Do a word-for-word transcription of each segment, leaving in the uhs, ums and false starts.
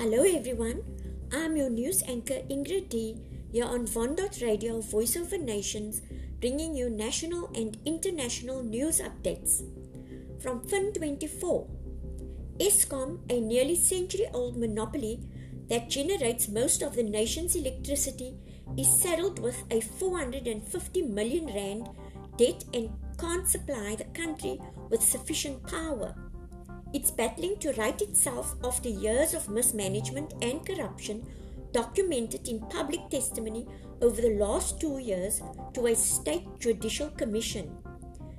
Hello everyone, I'm your news anchor Ingrid D here on Von Dot Radio, Voice over Nations, bringing you national and international news updates. From Fin twenty-four, Eskom, a nearly century-old monopoly that generates most of the nation's electricity, is saddled with a four hundred fifty million rand debt and can't supply the country with sufficient power. It's battling to right itself after years of mismanagement and corruption documented in public testimony over the last two years to a state judicial commission.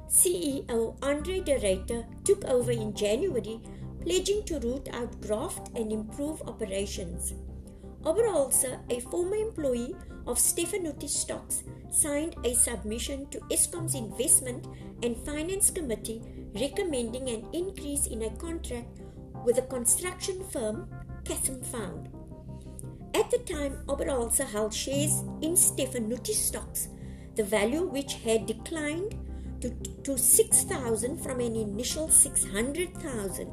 C E O Andre de Reiter took over in January, pledging to root out graft and improve operations. Oberholzer, a former employee of Stefanuti Stocks, signed a submission to Eskom's Investment and Finance Committee recommending an increase in a contract with the construction firm Kassem found. At the time, Oberalsa held shares in Stefanuti Stocks, the value which had declined to, to six thousand from an initial six hundred thousand.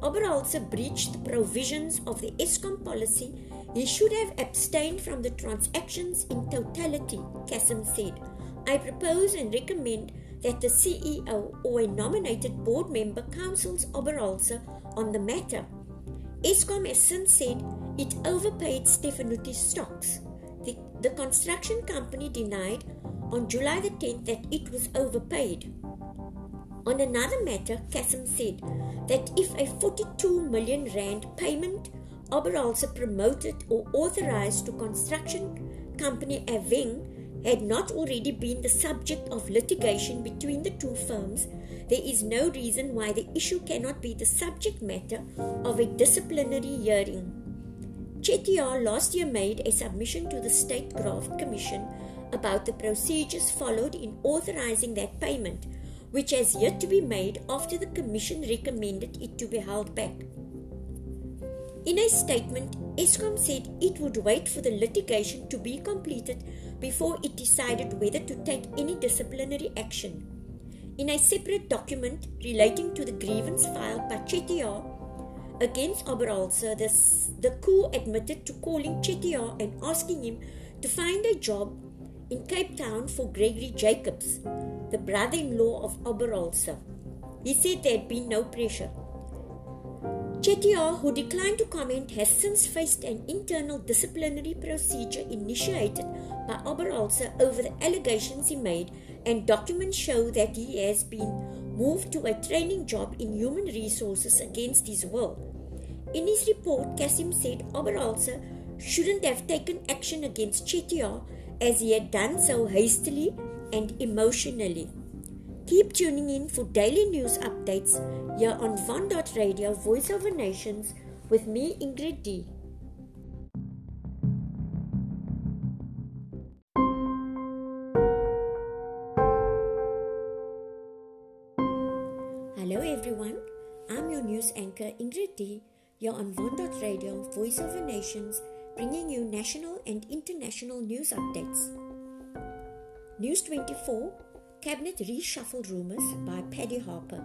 Oberholzer breached the provisions of the Eskom policy. He should have abstained from the transactions in totality, Kassem said. I propose and recommend that the C E O or a nominated board member counsels Oberholzer on the matter. Eskom has since said it overpaid Stefanuti Stocks. The, the construction company denied on July the tenth that it was overpaid. On another matter, Kassem said that if a forty-two million rand payment Oberholzer promoted or authorized to construction company Aving had not already been the subject of litigation between the two firms, there is no reason why the issue cannot be the subject matter of a disciplinary hearing. Chettyar last year made a submission to the State Graft Commission about the procedures followed in authorizing that payment, which has yet to be made after the Commission recommended it to be held back. In a statement, Eskom said it would wait for the litigation to be completed before it decided whether to take any disciplinary action. In a separate document relating to the grievance filed by Chettyar against Oberholzer, the, the coup admitted to calling Chettyar and asking him to find a job in Cape Town for Gregory Jacobs, the brother-in-law of Oberholzer. He said there had been no pressure. Chettyar, who declined to comment, has since faced an internal disciplinary procedure initiated by Oberholzer over the allegations he made, and documents show that he has been moved to a training job in human resources against his will. In his report, Kassem said Oberholzer shouldn't have taken action against Chettyar as he had done so hastily and emotionally. Keep tuning in for daily news updates here on Von Dot Radio, Voice over Nations, with me, Ingrid D. Hello everyone, I'm your news anchor Ingrid D here on Von Dot Radio, Voice over Nations, bringing you national and international news updates. News twenty-four, Cabinet Reshuffle Rumours by Paddy Harper.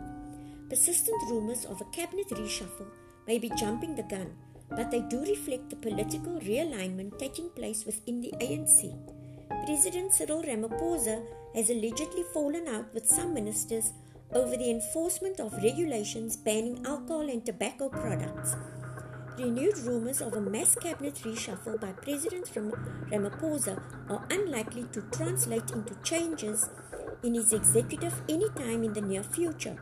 Persistent rumours of a cabinet reshuffle may be jumping the gun, but they do reflect the political realignment taking place within the A N C. President Cyril Ramaphosa has allegedly fallen out with some ministers over the enforcement of regulations banning alcohol and tobacco products. Renewed rumours of a mass cabinet reshuffle by President Ramaphosa are unlikely to translate into changes in his executive any time in the near future,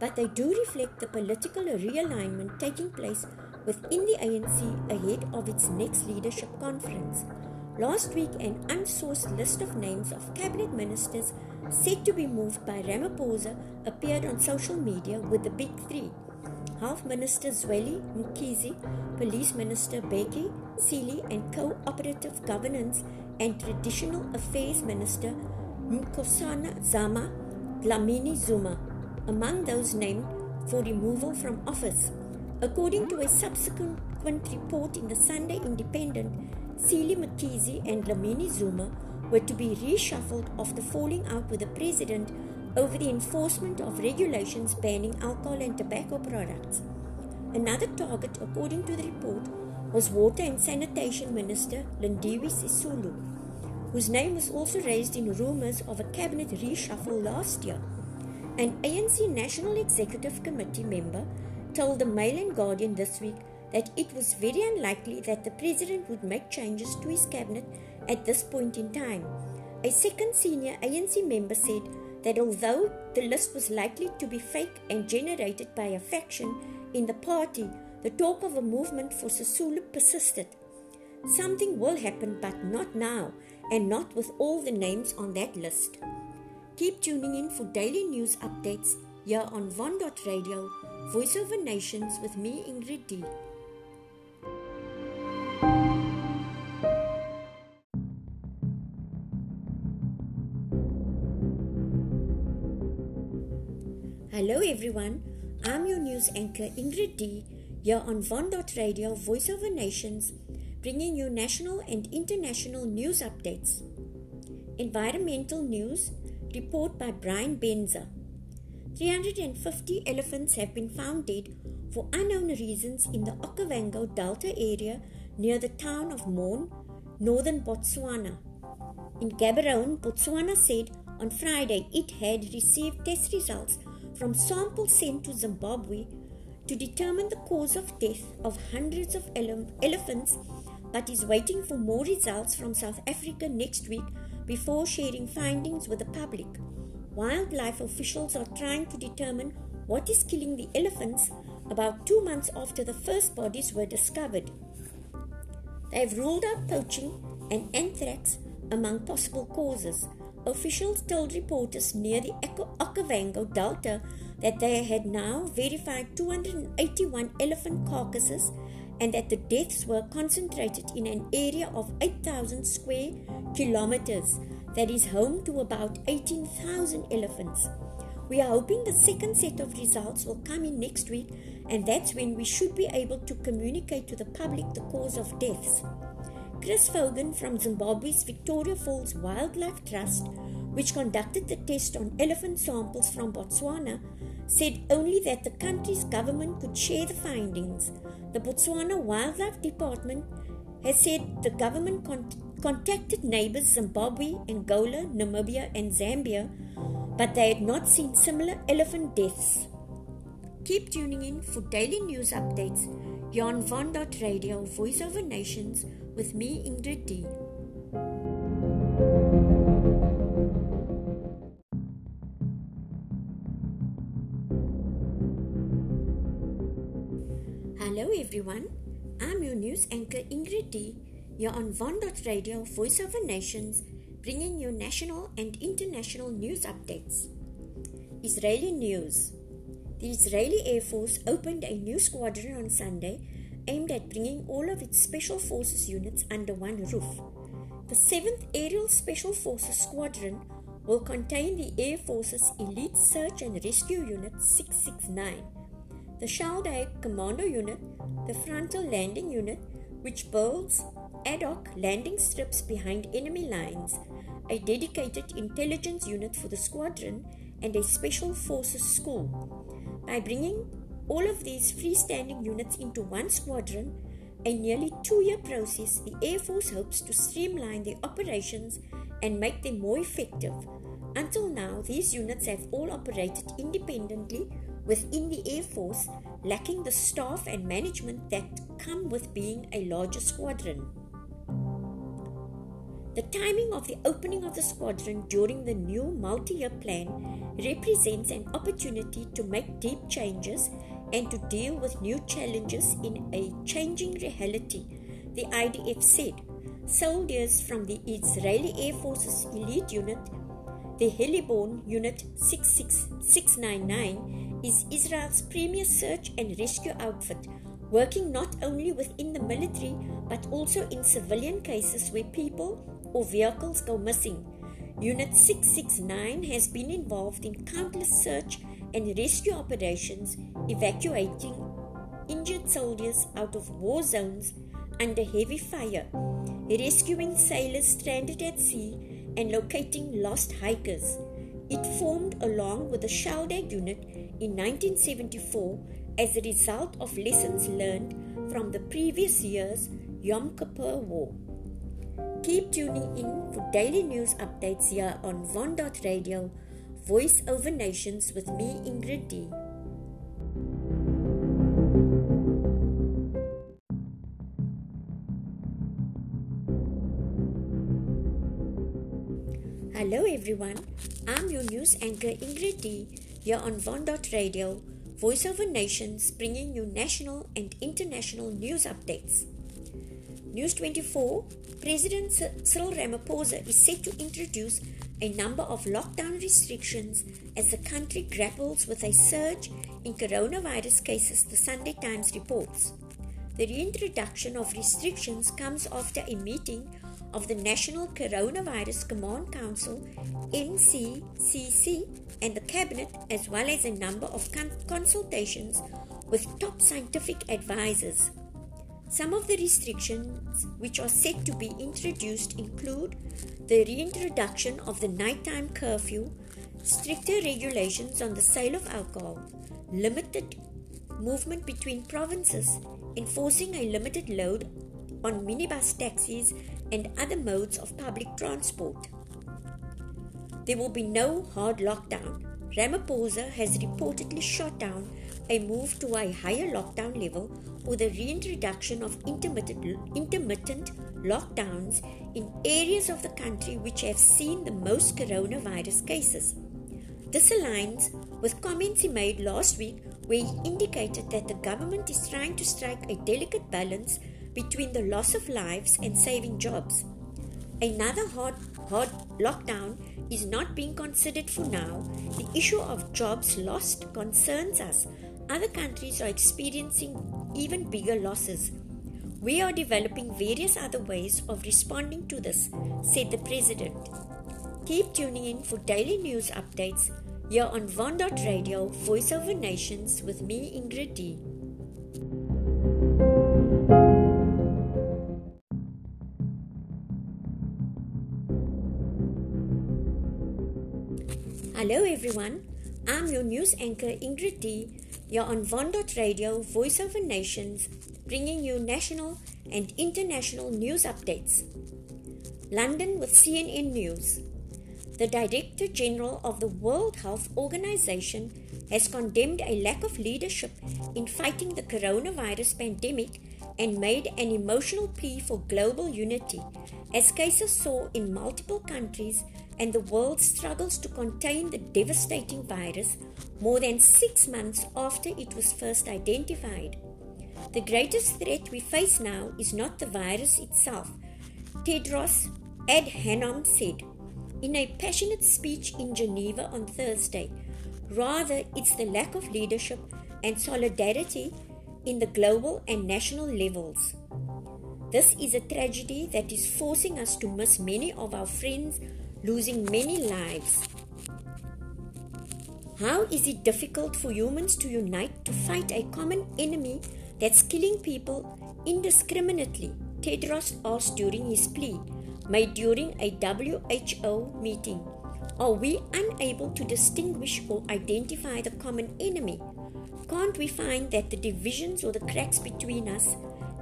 but they do reflect the political realignment taking place within the A N C ahead of its next leadership conference. Last week, an unsourced list of names of cabinet ministers said to be moved by Ramaphosa appeared on social media with the big three: Health Minister Zweli Mkhize, Police Minister Beki Cele and Cooperative Governance and Traditional Affairs Minister Nkosana Dlamini Zuma, among those named for removal from office. According to a subsequent report in the Sunday Independent, Cele, Mkhize and Dlamini Zuma were to be reshuffled after falling out with the President over the enforcement of regulations banning alcohol and tobacco products. Another target, according to the report, was Water and Sanitation Minister Lindiwe Sisulu, whose name was also raised in rumours of a cabinet reshuffle last year. An A N C National Executive Committee member told the Mail and Guardian this week that it was very unlikely that the president would make changes to his cabinet at this point in time. A second senior A N C member said that although the list was likely to be fake and generated by a faction in the party, the talk of a movement for Sisulu persisted. Something will happen, but not now, and not with all the names on that list. Keep tuning in for daily news updates here on Von Dot Radio, Voice over Nations, with me, Ingrid D. Hello everyone, I'm your news anchor Ingrid D here on Von Dot Radio, Voice over Nations, bringing you national and international news updates. Environmental news, report by Brian Benzer. three hundred fifty elephants have been found dead for unknown reasons in the Okavango Delta area near the town of Mon, northern Botswana. In Gaborone, Botswana said on Friday it had received test results from samples sent to Zimbabwe to determine the cause of death of hundreds of ele- elephants, but is waiting for more results from South Africa next week before sharing findings with the public. Wildlife officials are trying to determine what is killing the elephants about two months after the first bodies were discovered. They have ruled out poaching and anthrax among possible causes. Officials told reporters near the Okavango Delta that they had now verified two hundred eighty-one elephant carcasses and that the deaths were concentrated in an area of eight thousand square kilometers, that is home to about eighteen thousand elephants. We are hoping the second set of results will come in next week, and that's when we should be able to communicate to the public the cause of deaths. Chris Fogan from Zimbabwe's Victoria Falls Wildlife Trust, which conducted the test on elephant samples from Botswana, said only that the country's government could share the findings. The Botswana Wildlife Department has said the government con- contacted neighbours Zimbabwe, Angola, Namibia and Zambia, but they had not seen similar elephant deaths. Keep tuning in for daily news updates here on Von Dot Radio, Voice over Nations, with me, Ingrid D. Hello everyone, I'm your news anchor Ingrid D. You're on Von Dot Radio, Voice over Nations, bringing you national and international news updates. Israeli news. The Israeli Air Force opened a new squadron on Sunday aimed at bringing all of its Special Forces units under one roof. The seventh Aerial Special Forces Squadron will contain the Air Force's Elite Search and Rescue Unit six six nine, the Shaldag Commando Unit, the Frontal Landing Unit, which builds ad hoc landing strips behind enemy lines, a dedicated intelligence unit for the squadron, and a Special Forces school. By bringing all of these freestanding units into one squadron, a nearly two-year process, the Air Force hopes to streamline their operations and make them more effective. Until now, these units have all operated independently within the Air Force, lacking the staff and management that come with being a larger squadron. The timing of the opening of the squadron during the new multi-year plan represents an opportunity to make deep changes and to deal with new challenges in a changing reality, the I D F said. Soldiers from the Israeli Air Force's elite unit, the Heliborn Unit six six nine, is Israel's premier search and rescue outfit, working not only within the military but also in civilian cases where people or vehicles go missing. Unit six six nine has been involved in countless search and rescue operations, evacuating injured soldiers out of war zones under heavy fire, rescuing sailors stranded at sea, and locating lost hikers. It formed along with the Shaldag unit in nineteen seventy-four as a result of lessons learned from the previous year's Yom Kippur War. Keep tuning in for daily news updates here on Von Dot Radio, Voice over Nations with me, Ingrid D. Hello everyone, I'm your news anchor Ingrid D here on Von Dot Radio, Voice over Nations, bringing you national and international news updates. News twenty-four, President Cyril Ramaphosa is set to introduce a number of lockdown restrictions as the country grapples with a surge in coronavirus cases, the Sunday Times reports. The reintroduction of restrictions comes after a meeting of the National Coronavirus Command Council, N C C C, and the Cabinet, as well as a number of con- consultations with top scientific advisors. Some of the restrictions which are set to be introduced include the reintroduction of the nighttime curfew, stricter regulations on the sale of alcohol, limited movement between provinces, enforcing a limited load on minibus taxis and other modes of public transport. There will be no hard lockdown. Ramaphosa has reportedly shot down a move to a higher lockdown level or the reintroduction of intermittent, intermittent lockdowns in areas of the country which have seen the most coronavirus cases. This aligns with comments he made last week, where he indicated that the government is trying to strike a delicate balance between the loss of lives and saving jobs. Another hard, hard lockdown is not being considered for now. The issue of jobs lost concerns us. Other countries are experiencing even bigger losses. We are developing various other ways of responding to this, said the president. Keep tuning in for daily news updates here on Von Dot Radio, Voice over Nations with me, Ingrid D. Hello everyone, I'm your news anchor Ingrid D. You're on Von Dot Radio, Voice over Nations, bringing you national and international news updates. London with C N N News. The Director General of the World Health Organization has condemned a lack of leadership in fighting the coronavirus pandemic and made an emotional plea for global unity, as cases soar in multiple countries and the world struggles to contain the devastating virus more than six months after it was first identified. The greatest threat we face now is not the virus itself, Tedros Adhanom said in a passionate speech in Geneva on Thursday. Rather, it's the lack of leadership and solidarity in the global and national levels. This is a tragedy that is forcing us to miss many of our friends, losing many lives. How is it difficult for humans to unite to fight a common enemy that's killing people indiscriminately? Tedros asked during his plea, made during a W H O meeting. Are we unable to distinguish or identify the common enemy? Can't we find that the divisions or the cracks between us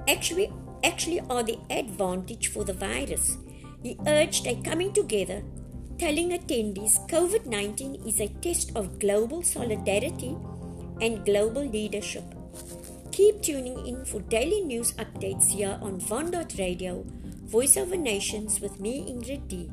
actually, actually are the advantage for the virus? He urged a coming together, telling attendees COVID nineteen is a test of global solidarity and global leadership. Keep tuning in for daily news updates here on Von Dot Radio, Voice over Nations with me, Ingrid D.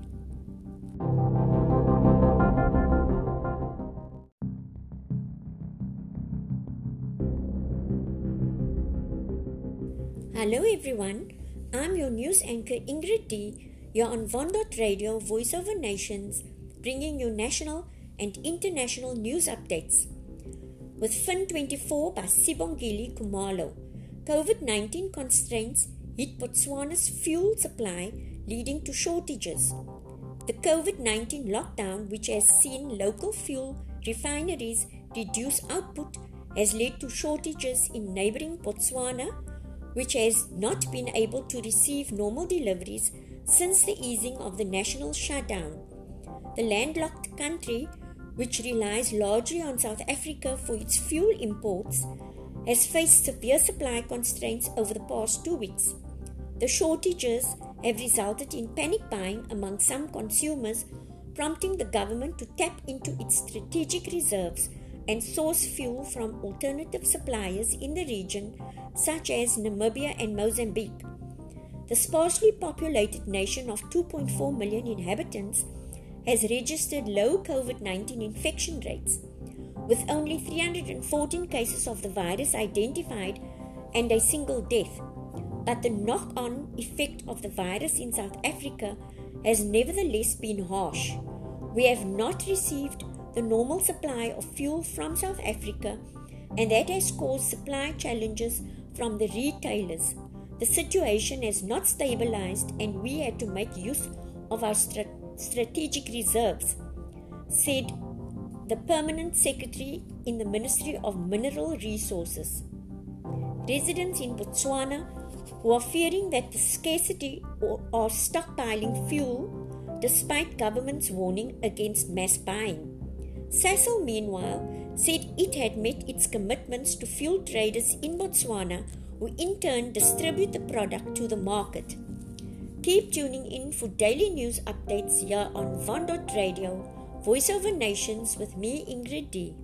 Hello everyone, I'm your news anchor Ingrid D. You're on Von Dot Radio, Voice over Nations, bringing you national and international news updates. With Fin twenty-four by Sibongili Kumalo, COVID nineteen constraints hit Botswana's fuel supply, leading to shortages. The COVID nineteen lockdown, which has seen local fuel refineries reduce output, has led to shortages in neighbouring Botswana, which has not been able to receive normal deliveries since the easing of the national shutdown. The landlocked country, which relies largely on South Africa for its fuel imports, has faced severe supply constraints over the past two weeks. The shortages have resulted in panic buying among some consumers, prompting the government to tap into its strategic reserves and source fuel from alternative suppliers in the region, such as Namibia and Mozambique. The sparsely populated nation of two point four million inhabitants has registered low COVID nineteen infection rates, with only three hundred fourteen cases of the virus identified and a single death. But the knock-on effect of the virus in South Africa has nevertheless been harsh. We have not received the normal supply of fuel from South Africa, and that has caused supply challenges from the retailers. The situation has not stabilized, and we had to make use of our stra- strategic reserves, said the Permanent Secretary in the Ministry of Mineral Resources. Residents in Botswana who are fearing that the scarcity or are stockpiling fuel despite government's warning against mass buying. Sasol, meanwhile, said it had met its commitments to fuel traders in Botswana, who in turn distribute the product to the market. Keep tuning in for daily news updates here on Von Dot Radio, Voice over Nations, with me, Ingrid D.